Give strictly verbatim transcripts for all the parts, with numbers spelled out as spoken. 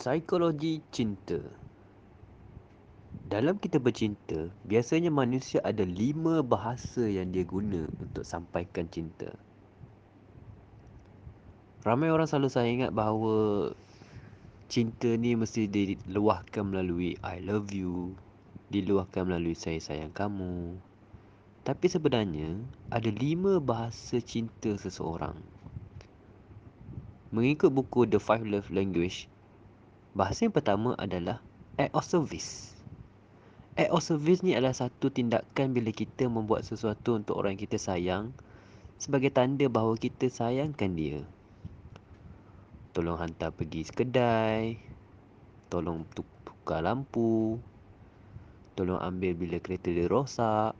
Psikologi cinta. Dalam kita bercinta, biasanya manusia ada lima bahasa yang dia guna untuk sampaikan cinta. Ramai orang selalu saya ingat bahawa cinta ni mesti diluahkan melalui I love you, diluahkan melalui saya sayang kamu. Tapi sebenarnya, ada lima bahasa cinta seseorang. Mengikut buku The Five Love Languages, bahasa yang pertama adalah act of service. Act of service ni adalah satu tindakan bila kita membuat sesuatu untuk orang yang kita sayang sebagai tanda bahawa kita sayangkan dia. Tolong hantar pergi kedai, tolong tukar lampu, tolong ambil bila kereta dia rosak.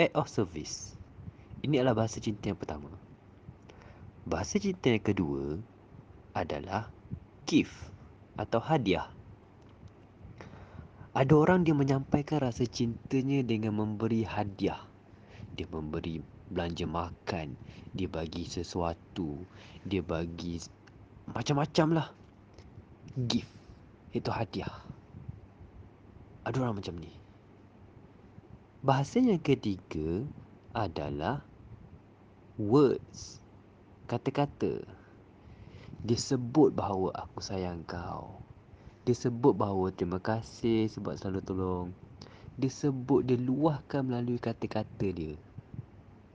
Act of service. Ini adalah bahasa cinta yang pertama. Bahasa cinta yang kedua adalah gift atau hadiah. Ada orang dia menyampaikan rasa cintanya dengan memberi hadiah. Dia memberi belanja makan, dia bagi sesuatu, dia bagi macam-macam lah. Gift, itu hadiah. Ada orang macam ni. Bahasa yang ketiga adalah words, kata-kata. Dia sebut bahawa aku sayang kau. Dia sebut bahawa terima kasih sebab selalu tolong. Dia sebut, dia luahkan melalui kata-kata dia.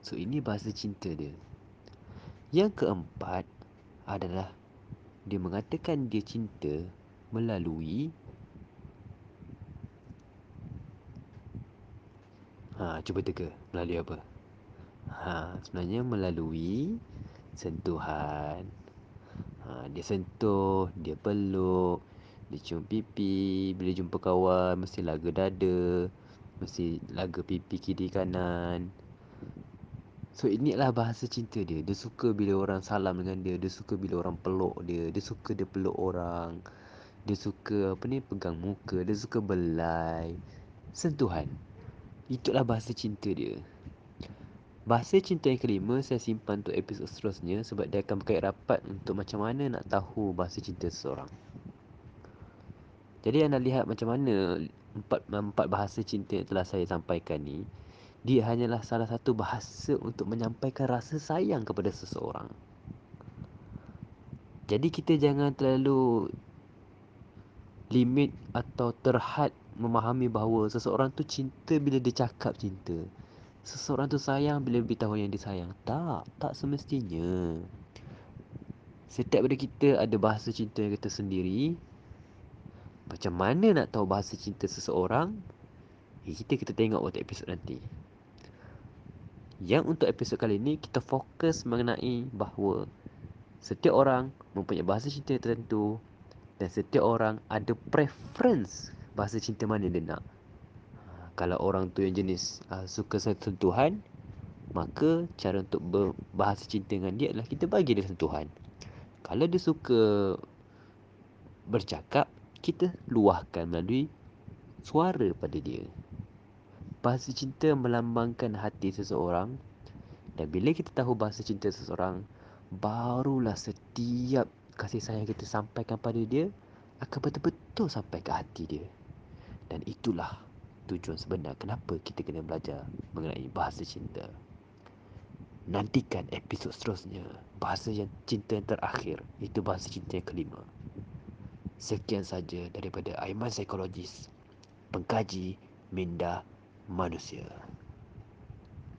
So ini bahasa cinta dia. Yang keempat adalah dia mengatakan dia cinta melalui ha, cuba teka melalui apa? Ha, sebenarnya melalui sentuhan. Ha, dia sentuh, dia peluk, dia cium pipi. Bila jumpa kawan, mesti laga dada, mesti laga pipi kiri kanan. So inilah bahasa cinta dia. Dia suka bila orang salam dengan dia. Dia suka bila orang peluk dia. Dia suka dia peluk orang. Dia suka apa ni, pegang muka. Dia suka belai. Sentuhan. Itulah bahasa cinta dia. Bahasa cinta yang kelima saya simpan untuk episod seterusnya sebab dia akan berkait rapat untuk macam mana nak tahu bahasa cinta seseorang. Jadi anda lihat macam mana empat, empat bahasa cinta yang telah saya sampaikan ni, dia hanyalah salah satu bahasa untuk menyampaikan rasa sayang kepada seseorang. Jadi kita jangan terlalu limit atau terhad memahami bahawa seseorang tu cinta bila dia cakap cinta. Seseorang tu sayang bila beritahu yang dia sayang. Tak, tak semestinya. Setiap dari kita ada bahasa cinta yang kita sendiri. Macam mana nak tahu bahasa cinta seseorang? Eh, kita kita tengok waktu episod nanti. Yang untuk episod kali ni, kita fokus mengenai bahawa setiap orang mempunyai bahasa cinta tertentu dan setiap orang ada preference bahasa cinta mana dia nak. Kalau orang tu yang jenis uh, suka sentuhan, maka cara untuk berbahasa cinta dengan dia adalah kita bagi dia sentuhan. Kalau dia suka bercakap, kita luahkan melalui suara pada dia. Bahasa cinta melambangkan hati seseorang. Dan bila kita tahu bahasa cinta seseorang, barulah setiap kasih sayang kita sampaikan pada dia akan betul-betul sampai ke hati dia. Dan itulah tujuan sebenar kenapa kita kena belajar mengenai bahasa cinta. Nantikan episod seterusnya, bahasa yang cinta yang terakhir, itu bahasa cinta yang kelima. Sekian saja daripada Aiman Psikologis, pengkaji minda manusia.